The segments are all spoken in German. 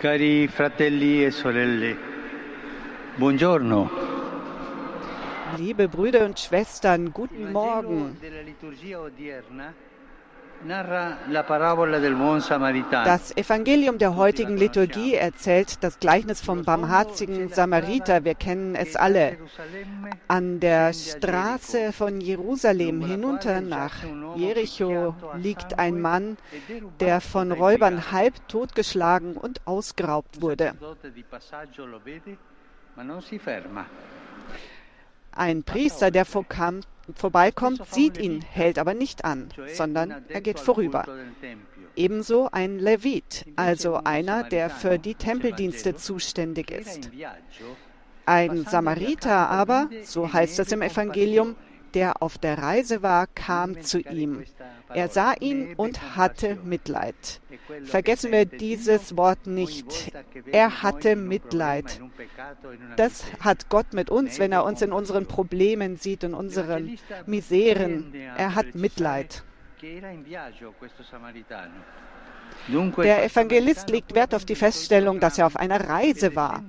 Cari fratelli e sorelle, buongiorno. Liebe Brüder und Schwestern, guten Morgen. Das Evangelium der heutigen Liturgie erzählt das Gleichnis vom barmherzigen Samariter. Wir kennen es alle. An der Straße von Jerusalem hinunter nach Jericho liegt ein Mann, der von Räubern halb totgeschlagen und ausgeraubt wurde. Ein Priester, der vorbeikommt, sieht ihn, hält aber nicht an, sondern er geht vorüber. Ebenso ein Levit, also einer, der für die Tempeldienste zuständig ist. Ein Samariter aber, so heißt es im Evangelium, der auf der Reise war, kam zu ihm. Er sah ihn und hatte Mitleid. Vergessen wir dieses Wort nicht. Er hatte Mitleid. Das hat Gott mit uns, wenn er uns in unseren Problemen sieht, in unseren Miseren. Er hat Mitleid. Der Evangelist legt Wert auf die Feststellung, dass er auf einer Reise war,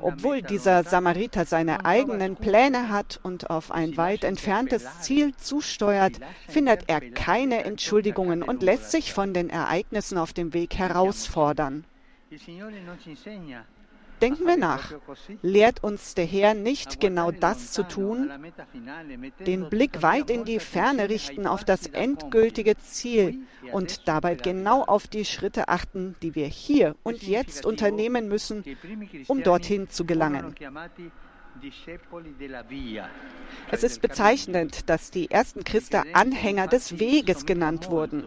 obwohl dieser Samariter seine eigenen Pläne hat und auf ein weit entferntes Ziel zusteuert, findet er keine Entschuldigungen und lässt sich von den Ereignissen auf dem Weg herausfordern. Denken wir nach. Lehrt uns der Herr nicht genau das zu tun? Den Blick weit in die Ferne richten auf das endgültige Ziel und dabei genau auf die Schritte achten, die wir hier und jetzt unternehmen müssen, um dorthin zu gelangen. Es ist bezeichnend, dass die ersten Christen Anhänger des Weges genannt wurden.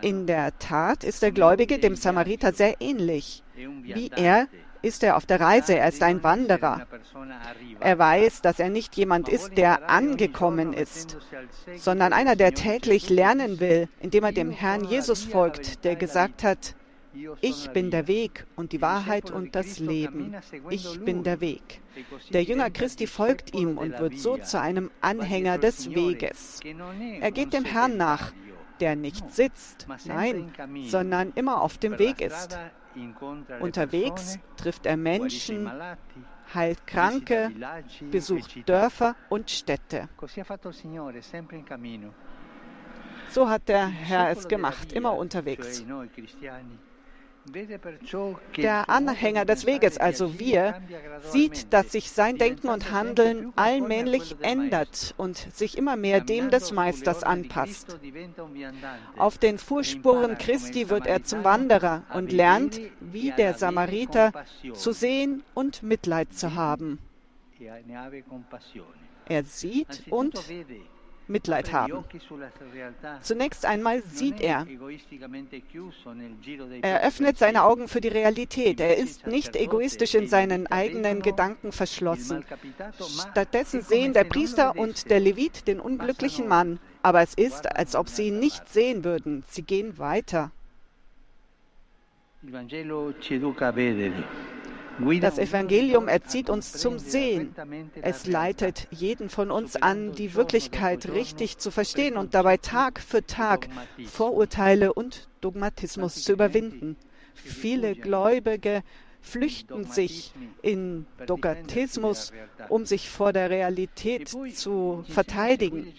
In der Tat ist der Gläubige dem Samariter sehr ähnlich. Wie er ist er auf der Reise, er ist ein Wanderer. Er weiß, dass er nicht jemand ist, der angekommen ist, sondern einer, der täglich lernen will, indem er dem Herrn Jesus folgt, der gesagt hat, ich bin der Weg und die Wahrheit und das Leben. Ich bin der Weg. Der Jünger Christi folgt ihm und wird so zu einem Anhänger des Weges. Er geht dem Herrn nach, der nicht sitzt, nein, sondern immer auf dem Weg ist. Unterwegs trifft er Menschen, heilt Kranke, besucht Dörfer und Städte. So hat der Herr es gemacht, immer unterwegs. Der Anhänger des Weges, also wir, sieht, dass sich sein Denken und Handeln allmählich ändert und sich immer mehr dem des Meisters anpasst. Auf den Fußspuren Christi wird er zum Wanderer und lernt, wie der Samariter, zu sehen und Mitleid zu haben. Er sieht und Mitleid haben. Zunächst einmal sieht er. Er öffnet seine Augen für die Realität. Er ist nicht egoistisch in seinen eigenen Gedanken verschlossen. Stattdessen sehen der Priester und der Levit den unglücklichen Mann. Aber es ist, als ob sie ihn nicht sehen würden. Sie gehen weiter. Das Evangelium erzieht uns zum Sehen. Es leitet jeden von uns an, die Wirklichkeit richtig zu verstehen und dabei Tag für Tag Vorurteile und Dogmatismus zu überwinden. Viele Gläubige flüchten sich in Dogmatismus, um sich vor der Realität zu verteidigen.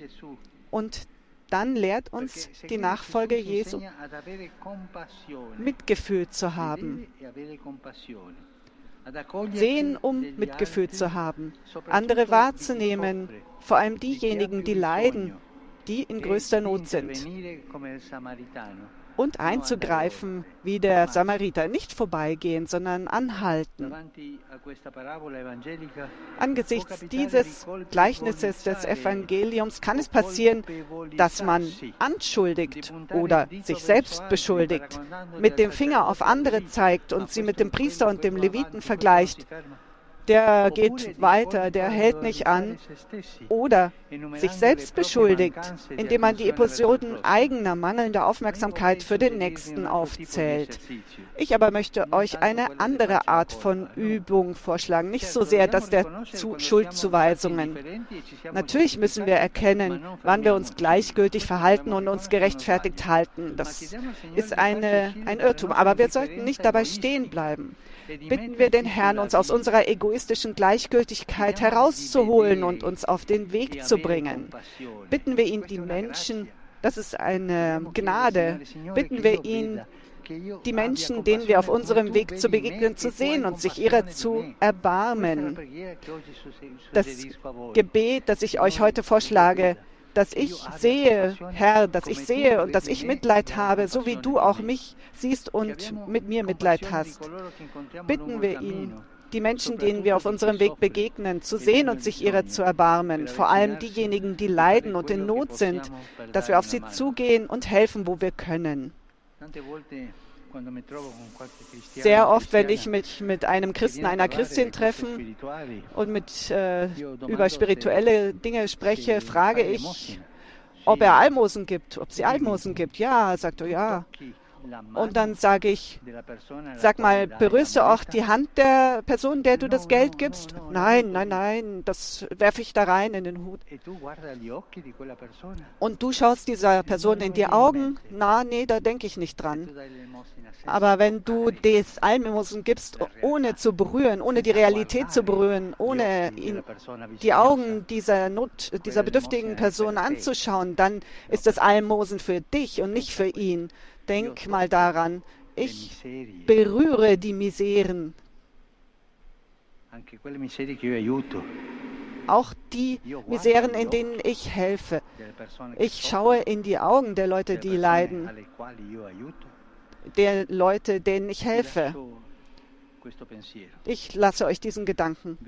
Und dann lehrt uns die Nachfolge Jesu, Mitgefühl zu haben. Sehen, um Mitgefühl zu haben, andere wahrzunehmen, vor allem diejenigen, die leiden, die in größter Not sind. Und einzugreifen wie der Samariter, nicht vorbeigehen, sondern anhalten. Angesichts dieses Gleichnisses des Evangeliums kann es passieren, dass man anschuldigt oder sich selbst beschuldigt, mit dem Finger auf andere zeigt und sie mit dem Priester und dem Leviten vergleicht. der geht weiter, der hält nicht an, oder sich selbst beschuldigt, indem man die Episoden eigener mangelnder Aufmerksamkeit für den Nächsten aufzählt. Ich aber möchte euch eine andere Art von Übung vorschlagen, nicht so sehr das der Schuldzuweisungen. Natürlich müssen wir erkennen, wann wir uns gleichgültig verhalten und uns gerechtfertigt halten. Das ist ein Irrtum, aber wir sollten nicht dabei stehen bleiben. Bitten wir den Herrn, uns aus unserer egoistischen Gleichgültigkeit herauszuholen und uns auf den Weg zu bringen. Bitten wir ihn, die Menschen, das ist eine Gnade, bitten wir ihn, die Menschen, denen wir auf unserem Weg zu begegnen, zu sehen und sich ihrer zu erbarmen. Das Gebet, das ich euch heute vorschlage, dass ich sehe, Herr, dass ich sehe und dass ich Mitleid habe, so wie du auch mich siehst und mit mir Mitleid hast. Bitten wir ihn, die Menschen, denen wir auf unserem Weg begegnen, zu sehen und sich ihrer zu erbarmen, vor allem diejenigen, die leiden und in Not sind, dass wir auf sie zugehen und helfen, wo wir können. Sehr oft, wenn ich mich mit einem Christen, einer Christin treffe und über spirituelle Dinge spreche, frage ich, ob er Almosen gibt, ob sie Almosen gibt. Ja, sagt er, ja. Und dann sage ich, sag mal, berührst du auch die Hand der Person, der du das Geld gibst? Nein, nein, nein, das werfe ich da rein in den Hut. Und du schaust dieser Person in die Augen? Na, nee, da denke ich nicht dran. Aber wenn du das Almosen gibst, ohne zu berühren, ohne die Realität zu berühren, ohne die Augen dieser bedürftigen Person anzuschauen, dann ist das Almosen für dich und nicht für ihn. Denk mal daran, ich berühre die Miseren, auch die Miseren, in denen ich helfe. Ich schaue in die Augen der Leute, die leiden, der Leute, denen ich helfe. Ich lasse euch diesen Gedanken.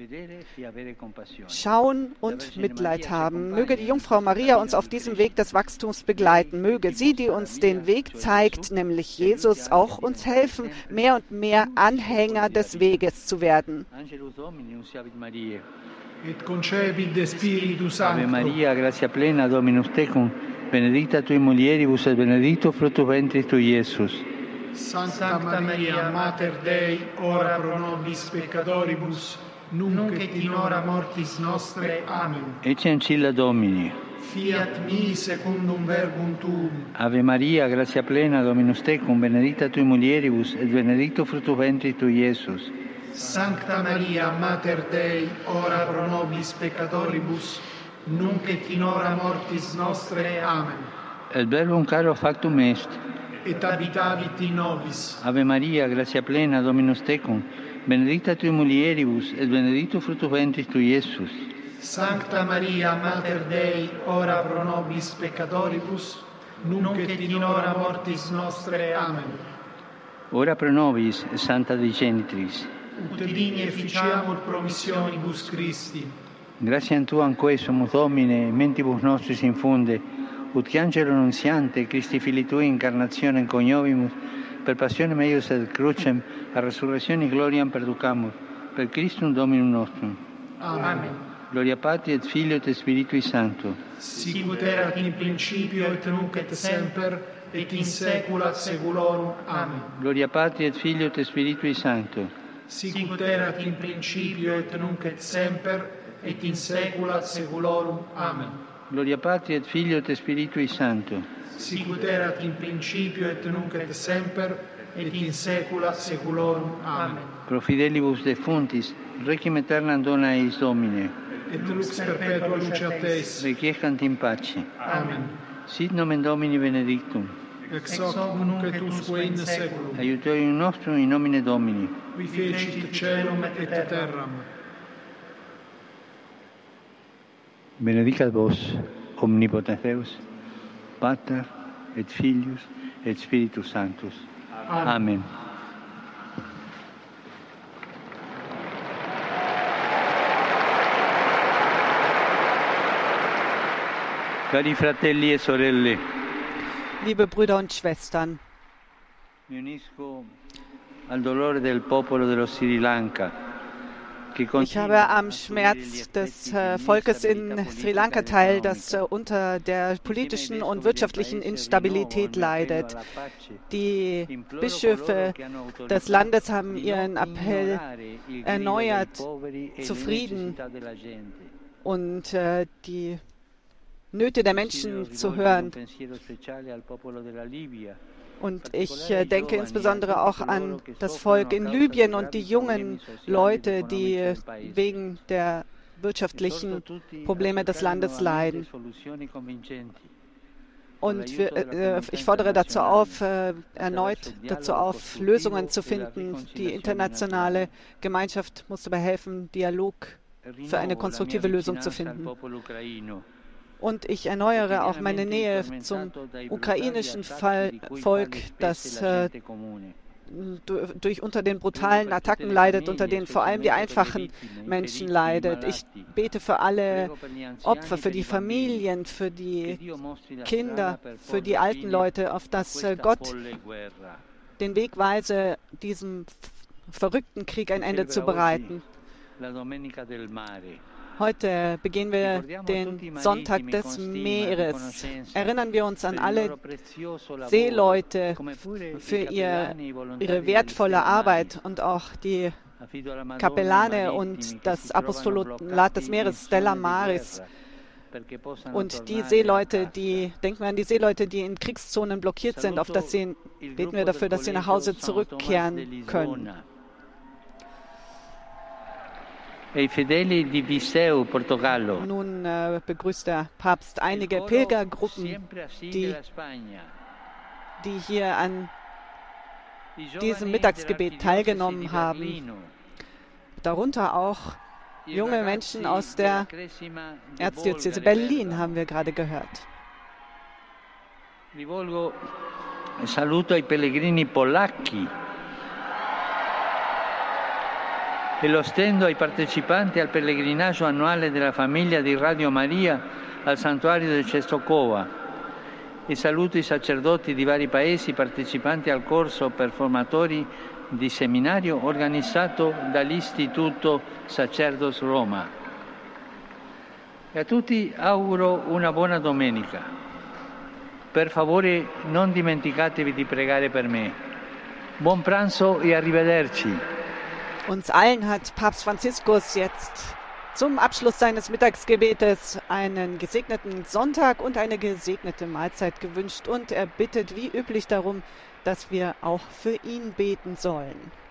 Schauen und Mitleid haben. Möge die Jungfrau Maria uns auf diesem Weg des Wachstums begleiten. Möge sie, die uns den Weg zeigt, nämlich Jesus, auch uns helfen, mehr und mehr Anhänger des Weges zu werden. Et concepit de Spiritu Sancto. Ave Maria, gratia plena, Dominus tecum, benedicta tui mulieribus et benedicto fructus ventris tui, Iesus. Sancta Maria, Mater Dei, ora pro nobis peccatoribus, nunc et in hora mortis nostre. Amen. Ecce ancilla Domini. Fiat mi secundum verbum tuum. Ave Maria, gratia plena, Dominus tecum, benedicta tui mulieribus, et benedictus fructus ventris tui, Iesus. Sancta Maria, Mater Dei, ora pro nobis peccatoribus, nunc et in hora mortis nostre. Amen. Et verbum caro factum est. Et habitavit in nobis. Ave Maria, gratia plena, Dominus tecum, benedicta tui mulieribus, et benedictus fructus ventris tui, Iesus. Sancta Maria, Mater Dei, ora pro nobis peccatoribus, nunc et in hora mortis nostre. Amen. Ora pro nobis, Sancta Dei Genitris. Ut digni efficiamur promissionibus Christi. Gratiam Tuam quesumus, Domine, mentibus nostris infunde, ut che angelo annunziante, Christi fili tui, incarnationem coniovimus, per passionem eius et crucem, a resurrectione gloriam perducamur, per Christum Dominum nostrum. Amen. Gloria Patri et Filio et Spiritui Sancto. Sic ut erat in principio et nunc et semper et in saecula saeculorum. Amen. Gloria Patri et Filio et Spiritui Sancto. Sic ut erat in principio et nunc et semper et in saecula saeculorum. Amen. Gloria Patri et Filio et Spiritui Sancto. Sic ut erat in principio et nunc et semper et in saecula saeculorum. Amen. Pro fidelibus defuntis, requiem aeternam dona eis, Domine. Et lux perpetua luceat eis. Requiescant in pace. Amen. Sit nomen Domini benedictum. Ex hoc nunc et usque in saeculum. Aiuterium nostrum in nomine Domini. Qui fecit caelum et terram. Benedicat vos, omnipotens Deus, Pater et Filius et Spiritus Sanctus. Amen. Cari fratelli e sorelle. Liebe Brüder und Schwestern. Mi unisco al dolore del popolo dello Sri Lanka. Ich habe am Schmerz des Volkes in Sri Lanka teil, das unter der politischen und wirtschaftlichen Instabilität leidet. Die Bischöfe des Landes haben ihren Appell erneuert zu Frieden und die Nöte der Menschen zu hören. Und ich denke insbesondere auch an das Volk in Libyen und die jungen Leute, die wegen der wirtschaftlichen Probleme des Landes leiden. Und ich fordere dazu auf, erneut Lösungen zu finden. Die internationale Gemeinschaft muss dabei helfen, Dialog für eine konstruktive Lösung zu finden. Und ich erneuere auch meine Nähe zum ukrainischen Volk, das unter den brutalen Attacken leidet, unter denen vor allem die einfachen Menschen leidet. Ich bete für alle Opfer, für die Familien, für die Kinder, für die alten Leute, auf dass Gott den Weg weise, diesem verrückten Krieg ein Ende zu bereiten. Heute begehen wir den Sonntag des Meeres. Erinnern wir uns an alle Seeleute für ihre wertvolle Arbeit und auch die Kapellane und das Apostolat des Meeres, Stella Maris. Und die Seeleute, denken wir an die Seeleute, die in Kriegszonen blockiert sind, auf dass sie, beten wir dafür, dass sie nach Hause zurückkehren können. Nun begrüßt der Papst einige Pilgergruppen, die hier an diesem Mittagsgebet teilgenommen haben. Darunter auch junge Menschen aus der Erzdiözese Berlin, haben wir gerade gehört. Saluto ai pellegrini polacchi. E lo stendo ai partecipanti al pellegrinaggio annuale della famiglia di Radio Maria al santuario di Częstochowa e saluto i sacerdoti di vari paesi partecipanti al corso per formatori di seminario organizzato dall'Istituto Sacerdos Roma. E a tutti auguro una buona domenica. Per favore non dimenticatevi di pregare per me. Buon pranzo e arrivederci. Uns allen hat Papst Franziskus jetzt zum Abschluss seines Mittagsgebetes einen gesegneten Sonntag und eine gesegnete Mahlzeit gewünscht. Und er bittet wie üblich darum, dass wir auch für ihn beten sollen.